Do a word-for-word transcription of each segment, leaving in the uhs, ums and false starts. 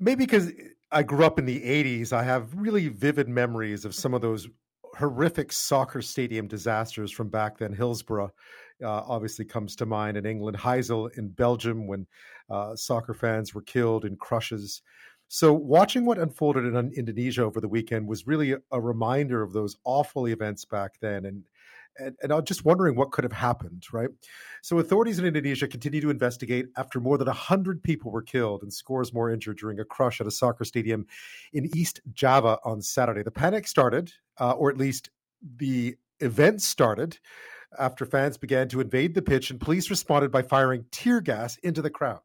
maybe because I grew up in the eighties, I have really vivid memories of some of those horrific soccer stadium disasters from back then. Hillsborough uh, obviously comes to mind in England, Heysel in Belgium, when uh, soccer fans were killed in crushes. So watching what unfolded in Indonesia over the weekend was really a reminder of those awful events back then, and and, and I'm just wondering what could have happened, right? So authorities in Indonesia continue to investigate after more than one hundred people were killed and scores more injured during a crush at a soccer stadium in East Java on Saturday. The panic started, uh, or at least the event started, after fans began to invade the pitch and police responded by firing tear gas into the crowd.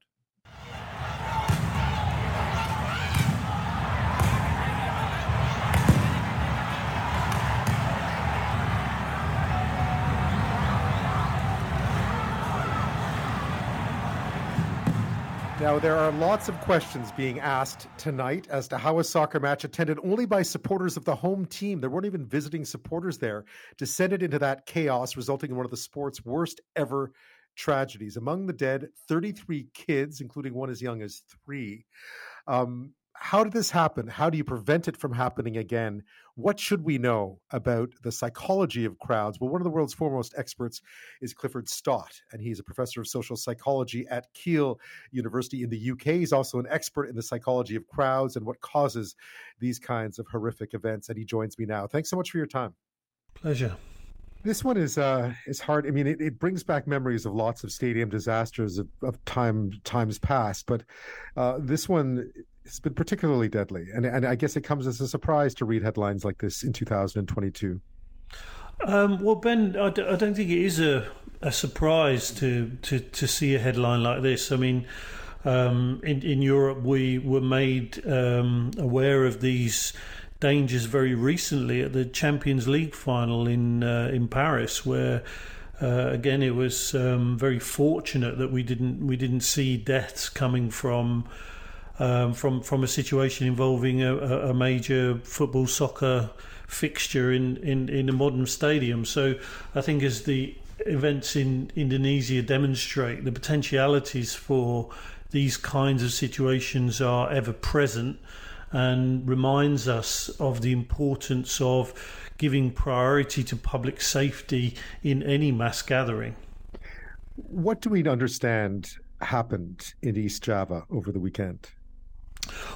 Now, there are lots of questions being asked tonight as to how a soccer match attended only by supporters of the home team, there weren't even visiting supporters there, descended into that chaos, resulting in one of the sport's worst ever tragedies. Among the dead, thirty-three kids, including one as young as three. Um, how did this happen? How do you prevent it from happening again? What should we know about the psychology of crowds? Well, one of the world's foremost experts is Clifford Stott, and he's a professor of social psychology at Keele University in the U K. He's also an expert in the psychology of crowds and what causes these kinds of horrific events, and he joins me now. Thanks so much for your time. Pleasure. This one is uh, is hard. I mean, it, it brings back memories of lots of stadium disasters of, of time times past, but uh, this one has been particularly deadly. And, and I guess it comes as a surprise to read headlines like this in two thousand twenty-two. Um, well, Ben, I, d- I don't think it is a, a surprise to, to, to see a headline like this. I mean, um, in, in Europe, we were made um, aware of these dangers very recently at the Champions League final in uh, in Paris, where uh, again it was um, very fortunate that we didn't we didn't see deaths coming from um, from from a situation involving a, a major football soccer fixture in, in, in a modern stadium. So I think as the events in Indonesia demonstrate, the potentialities for these kinds of situations are ever present, and reminds us of the importance of giving priority to public safety in any mass gathering. What do we understand happened in East Java over the weekend?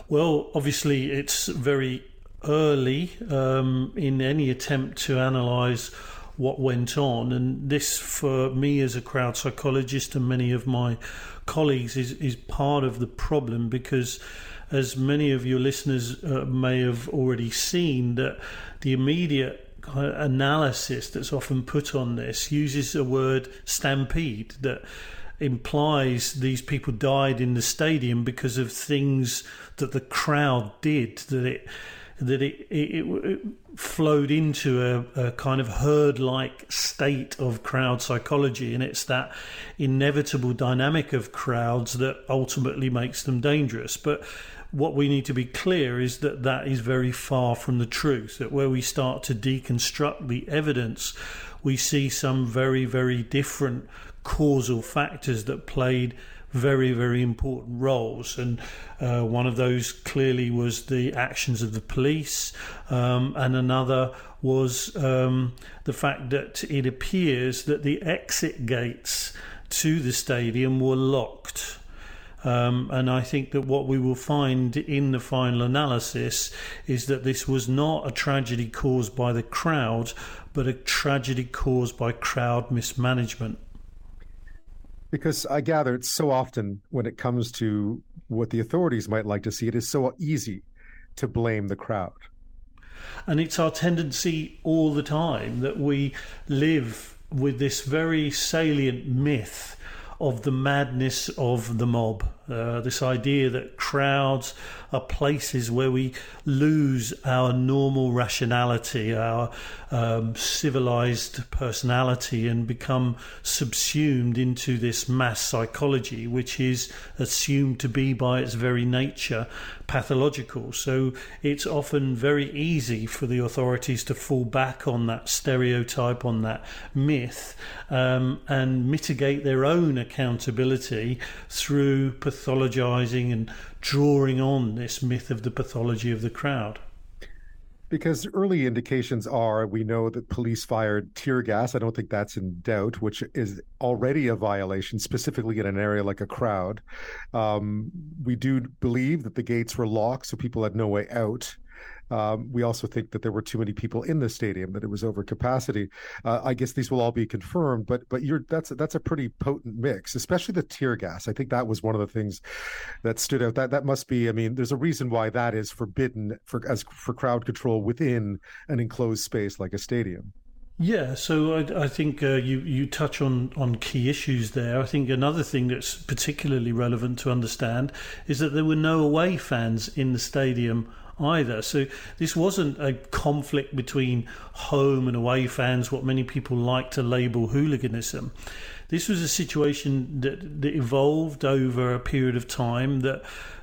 Well, obviously it's very early um, in any attempt to analyse what went on, and this for me as a crowd psychologist and many of my colleagues is, is part of the problem, because as many of your listeners uh, may have already seen, that the immediate analysis that's often put on this uses a word stampede that implies these people died in the stadium because of things that the crowd did, that it that it, it, it flowed into a, a kind of herd-like state of crowd psychology, and it's that inevitable dynamic of crowds that ultimately makes them dangerous. But what we need to be clear is that that is very far from the truth, that where we start to deconstruct the evidence, we see some very, very different causal factors that played very, very important roles. And uh, one of those clearly was the actions of the police, um, and another was um, the fact that it appears that the exit gates to the stadium were locked. Um, and I think that what we will find in the final analysis is that this was not a tragedy caused by the crowd, but a tragedy caused by crowd mismanagement. Because I gather it's so often when it comes to what the authorities might like to see, it is so easy to blame the crowd. And it's our tendency all the time that we live with this very salient myth of the madness of the mob, uh, this idea that crowds are places where we lose our normal rationality, our um, civilized personality, and become subsumed into this mass psychology, which is assumed to be by its very nature pathological. So it's often very easy for the authorities to fall back on that stereotype, on that myth, um, and mitigate their own accountability through pathologizing and drawing on this myth of the pathology of the crowd? Because early indications are, we know that police fired tear gas. I don't think that's in doubt, which is already a violation, specifically in an area like a crowd. Um, we do believe that the gates were locked, so people had no way out. Um, we also think that there were too many people in the stadium, that it was over capacity. Uh, I guess these will all be confirmed, but but you're that's that's a pretty potent mix, especially the tear gas. I think that was one of the things that stood out. That that must be. I mean, there's a reason why that is forbidden for as for crowd control within an enclosed space like a stadium. Yeah, so I, I think uh, you you touch on, on key issues there. I think another thing that's particularly relevant to understand is that there were no away fans in the stadium either. So this wasn't a conflict between home and away fans, what many people like to label hooliganism. This was a situation that, that evolved over a period of time that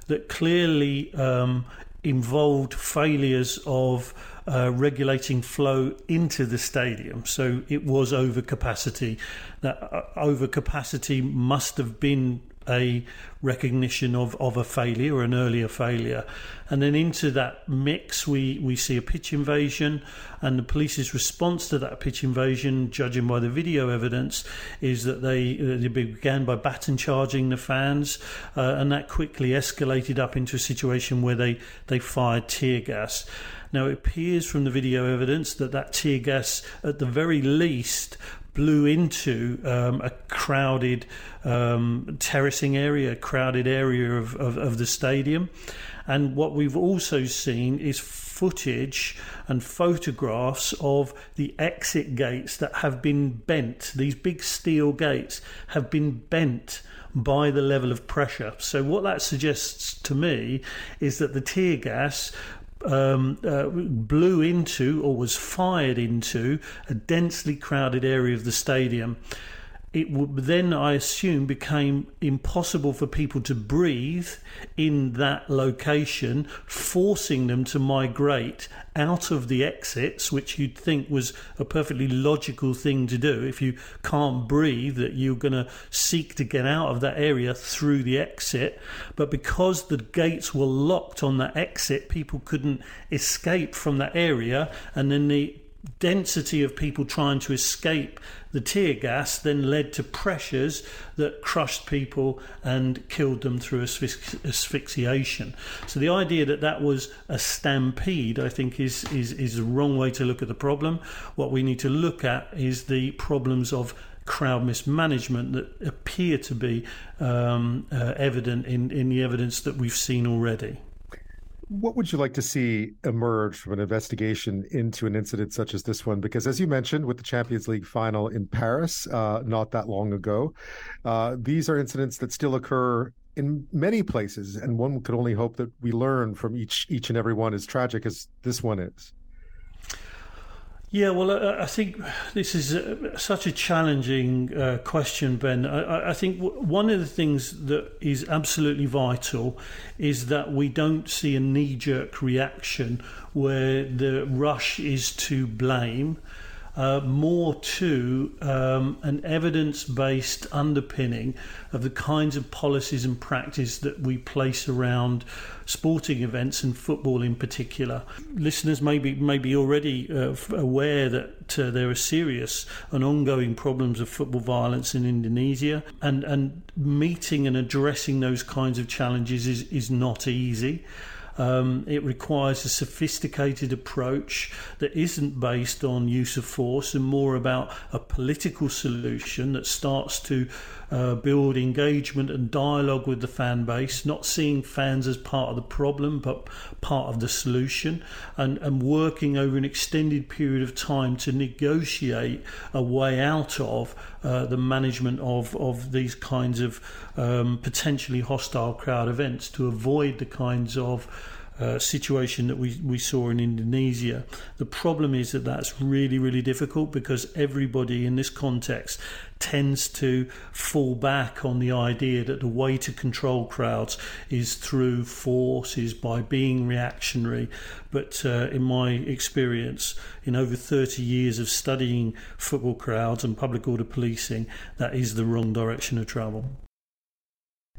that clearly um, involved failures of uh, regulating flow into the stadium. So it was overcapacity. That uh, overcapacity must have been a recognition of, of a failure, an earlier failure. And then into that mix, we, we see a pitch invasion, and the police's response to that pitch invasion, judging by the video evidence, is that they, they began by baton charging the fans, uh, and that quickly escalated up into a situation where they, they fired tear gas. Now, it appears from the video evidence that that tear gas, at the very least, blew into um, a crowded um, terracing area, a crowded area of, of, of the stadium. And what we've also seen is footage and photographs of the exit gates that have been bent. These big steel gates have been bent by the level of pressure. So what that suggests to me is that the tear gas Um, uh, blew into or was fired into a densely crowded area of the stadium. It would then, I assume, became impossible for people to breathe in that location, forcing them to migrate out of the exits, which you'd think was a perfectly logical thing to do. If you can't breathe, that you're going to seek to get out of that area through the exit. But because the gates were locked on that exit, people couldn't escape from that area, and then the density of people trying to escape the tear gas then led to pressures that crushed people and killed them through asphyxi- asphyxiation. So the idea that that was a stampede, I think, is, is, is the wrong way to look at the problem. What we need to look at is the problems of crowd mismanagement that appear to be um, uh, evident in, in the evidence that we've seen already. What would you like to see emerge from an investigation into an incident such as this one? Because as you mentioned, with the Champions League final in Paris uh, not that long ago, uh, these are incidents that still occur in many places, and one could only hope that we learn from each each and every one, as tragic as this one is. Yeah, well, I think this is such a challenging uh, question, Ben. I, I think one of the things that is absolutely vital is that we don't see a knee-jerk reaction where the rush is to blame, uh, more to um, an evidence-based underpinning of the kinds of policies and practice that we place around sporting events and football in particular. Listeners may be, may be already uh, aware that uh, there are serious and ongoing problems of football violence in Indonesia, and, and meeting and addressing those kinds of challenges is, is not easy. Um, it requires a sophisticated approach that isn't based on use of force and more about a political solution that starts to uh, build engagement and dialogue with the fan base, not seeing fans as part of the problem but part of the solution, and, and working over an extended period of time to negotiate a way out of uh, the management of, of these kinds of um, potentially hostile crowd events to avoid the kinds of Uh, situation that we, we saw in Indonesia. The problem is that that's really, really difficult because everybody in this context tends to fall back on the idea that the way to control crowds is through force, is by being reactionary. But uh, in my experience, in over thirty years of studying football crowds and public order policing, that is the wrong direction of travel.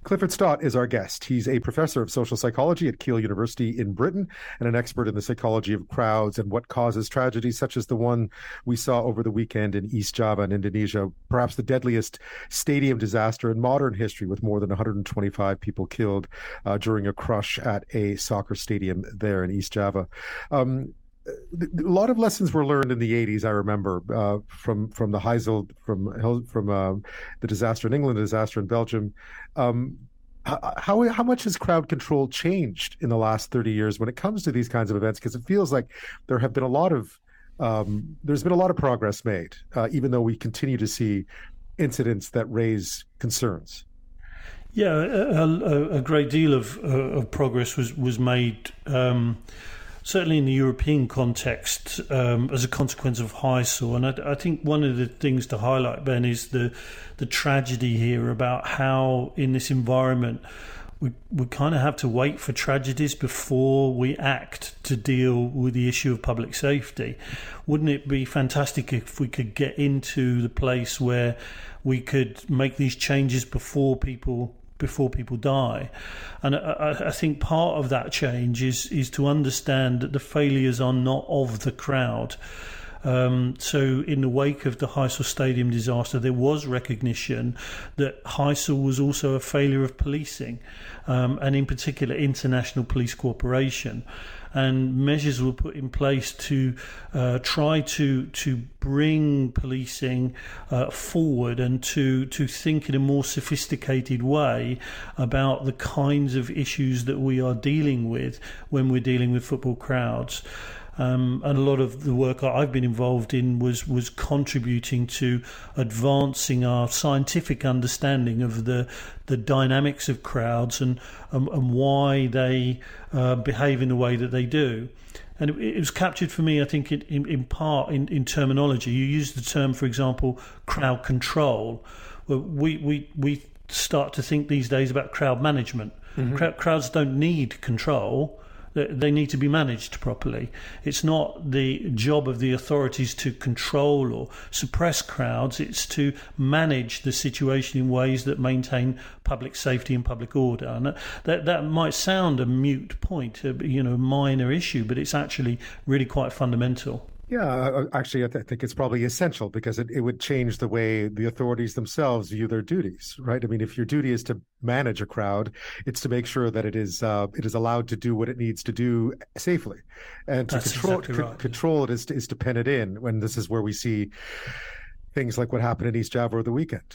Clifford Stott is our guest. He's a professor of social psychology at Keele University in Britain and an expert in the psychology of crowds and what causes tragedies such as the one we saw over the weekend in East Java in Indonesia, perhaps the deadliest stadium disaster in modern history, with more than one hundred twenty-five people killed uh, during a crush at a soccer stadium there in East Java. Um, A lot of lessons were learned in the eighties, I remember, uh, from from the Heysel, from from uh, the disaster in England, the disaster in Belgium. Um, how how much has crowd control changed in the last thirty years when it comes to these kinds of events? Because it feels like there have been a lot of um, there's been a lot of progress made, uh, even though we continue to see incidents that raise concerns. Yeah, a, a great deal of of progress was was made. Um, Certainly in the European context, um, as a consequence of Heysel. And I, I think one of the things to highlight, Ben, is the the tragedy here about how in this environment we, we kind of have to wait for tragedies before we act to deal with the issue of public safety. Wouldn't it be fantastic if we could get into the place where we could make these changes before people... before people die? And I, I think part of that change is is to understand that the failures are not of the crowd. Um, so in the wake of the Heysel Stadium disaster, there was recognition that Heysel was also a failure of policing, um, and in particular international police cooperation. And measures were put in place to uh, try to to bring policing uh, forward and to to think in a more sophisticated way about the kinds of issues that we are dealing with when we're dealing with football crowds. Um, and a lot of the work I've been involved in was was contributing to advancing our scientific understanding of the the dynamics of crowds and um, and why they uh, behave in the way that they do. And it, it was captured for me, I think, in, in part in, in terminology. You use the term, for example, crowd control. Well, we we we start to think these days about crowd management. Mm-hmm. Crowd, crowds don't need control. They need to be managed properly. It's not the job of the authorities to control or suppress crowds. It's to manage the situation in ways that maintain public safety and public order. And that that might sound a mute point, a, you know, minor issue, but it's actually really quite fundamental. Yeah, actually, I, th- I think it's probably essential, because it, it would change the way the authorities themselves view their duties, right? I mean, if your duty is to manage a crowd, it's to make sure that it is uh, it is allowed to do what it needs to do safely, and to That's control exactly right, c- control yeah. it is to, is to pen it in. When this is where we see things like what happened in East Java over the weekend.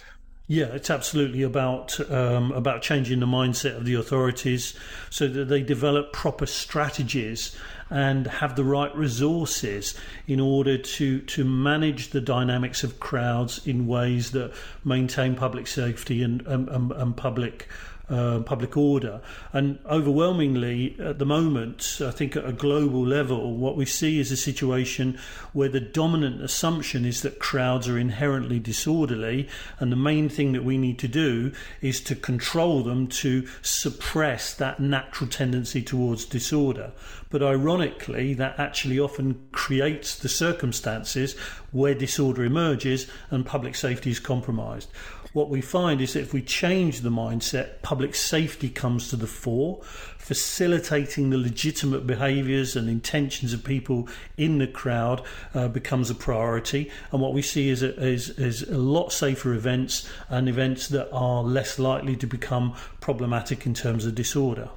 Yeah, it's absolutely about um, about changing the mindset of the authorities so that they develop proper strategies and have the right resources in order to, to manage the dynamics of crowds in ways that maintain public safety and, and, and, and public uh, public order. And overwhelmingly, at the moment, I think at a global level, what we see is a situation where the dominant assumption is that crowds are inherently disorderly, and the main thing that we need to do is to control them, to suppress that natural tendency towards disorder. But ironically, that actually often creates the circumstances where disorder emerges and public safety is compromised. What we find is that if we change the mindset, public safety comes to the fore, facilitating the legitimate behaviours and intentions of people in the crowd uh, becomes a priority. And what we see is a, is, is a lot safer events, and events that are less likely to become problematic in terms of disorder.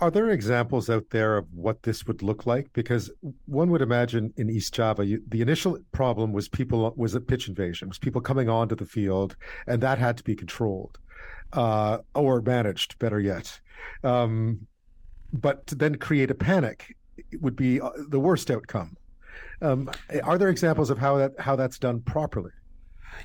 Are there examples out there of what this would look like? Because one would imagine in East Java, you, the initial problem was people was a pitch invasion. It was people coming onto the field, and that had to be controlled uh, or managed, better yet. Um, but to then create a panic would be the worst outcome. Um, are there examples of how that how that's done properly?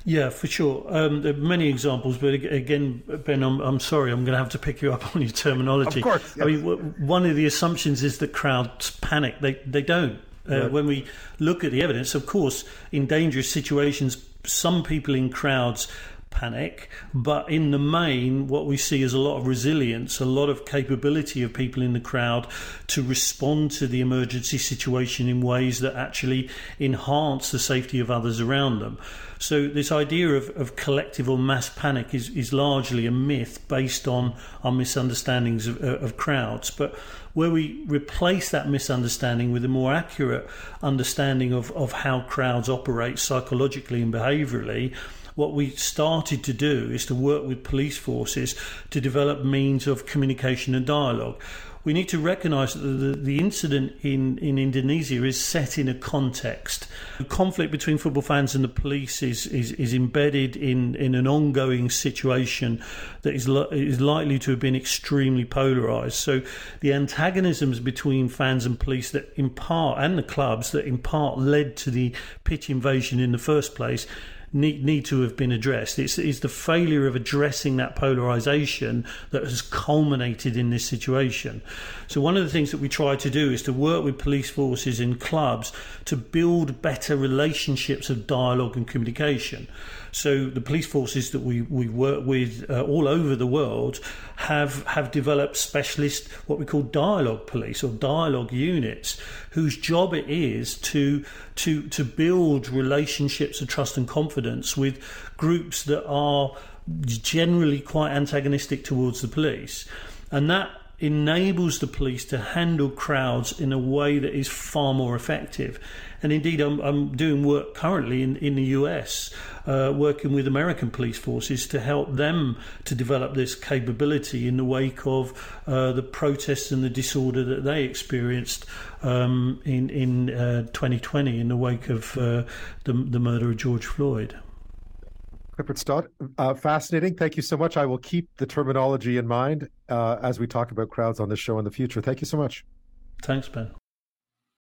Yeah, for sure. Um, there are many examples, but again, Ben, I'm, I'm sorry, I'm going to have to pick you up on your terminology. Of course. Yes. I mean, w- one of the assumptions is that crowds panic. They they don't. Uh, right. When we look at the evidence, of course, in dangerous situations, some people in crowds panic, but in the main what we see is a lot of resilience, a lot of capability of people in the crowd to respond to the emergency situation in ways that actually enhance the safety of others around them. So this idea of, of collective or mass panic is, is largely a myth based on our misunderstandings of, of crowds, but where we replace that misunderstanding with a more accurate understanding of, of how crowds operate psychologically and behaviourally, what we started to do is to work with police forces to develop means of communication and dialogue. We need to recognise that the, the incident in, in Indonesia is set in a context. The conflict between football fans and the police is, is, is embedded in, in an ongoing situation that is, li- is likely to have been extremely polarised. So the antagonisms between fans and police that in part, and the clubs that in part led to the pitch invasion in the first place, Need, need to have been addressed. It's, it's the failure of addressing that polarisation that has culminated in this situation. So one of the things that we try to do is to work with police forces and clubs to build better relationships of dialogue and communication. So the police forces that we, we work with uh, all over the world have have developed specialist, what we call dialogue police or dialogue units, whose job it is to to to build relationships of trust and confidence with groups that are generally quite antagonistic towards the police. And that enables the police to handle crowds in a way that is far more effective. And indeed, I'm, I'm doing work currently in, in the U S, uh, working with American police forces to help them to develop this capability in the wake of uh, the protests and the disorder that they experienced um, in, in uh, twenty twenty in the wake of uh, the, the murder of George Floyd. Clifford Stott, uh, fascinating. Thank you so much. I will keep the terminology in mind uh, as we talk about crowds on this show in the future. Thank you so much. Thanks, Ben.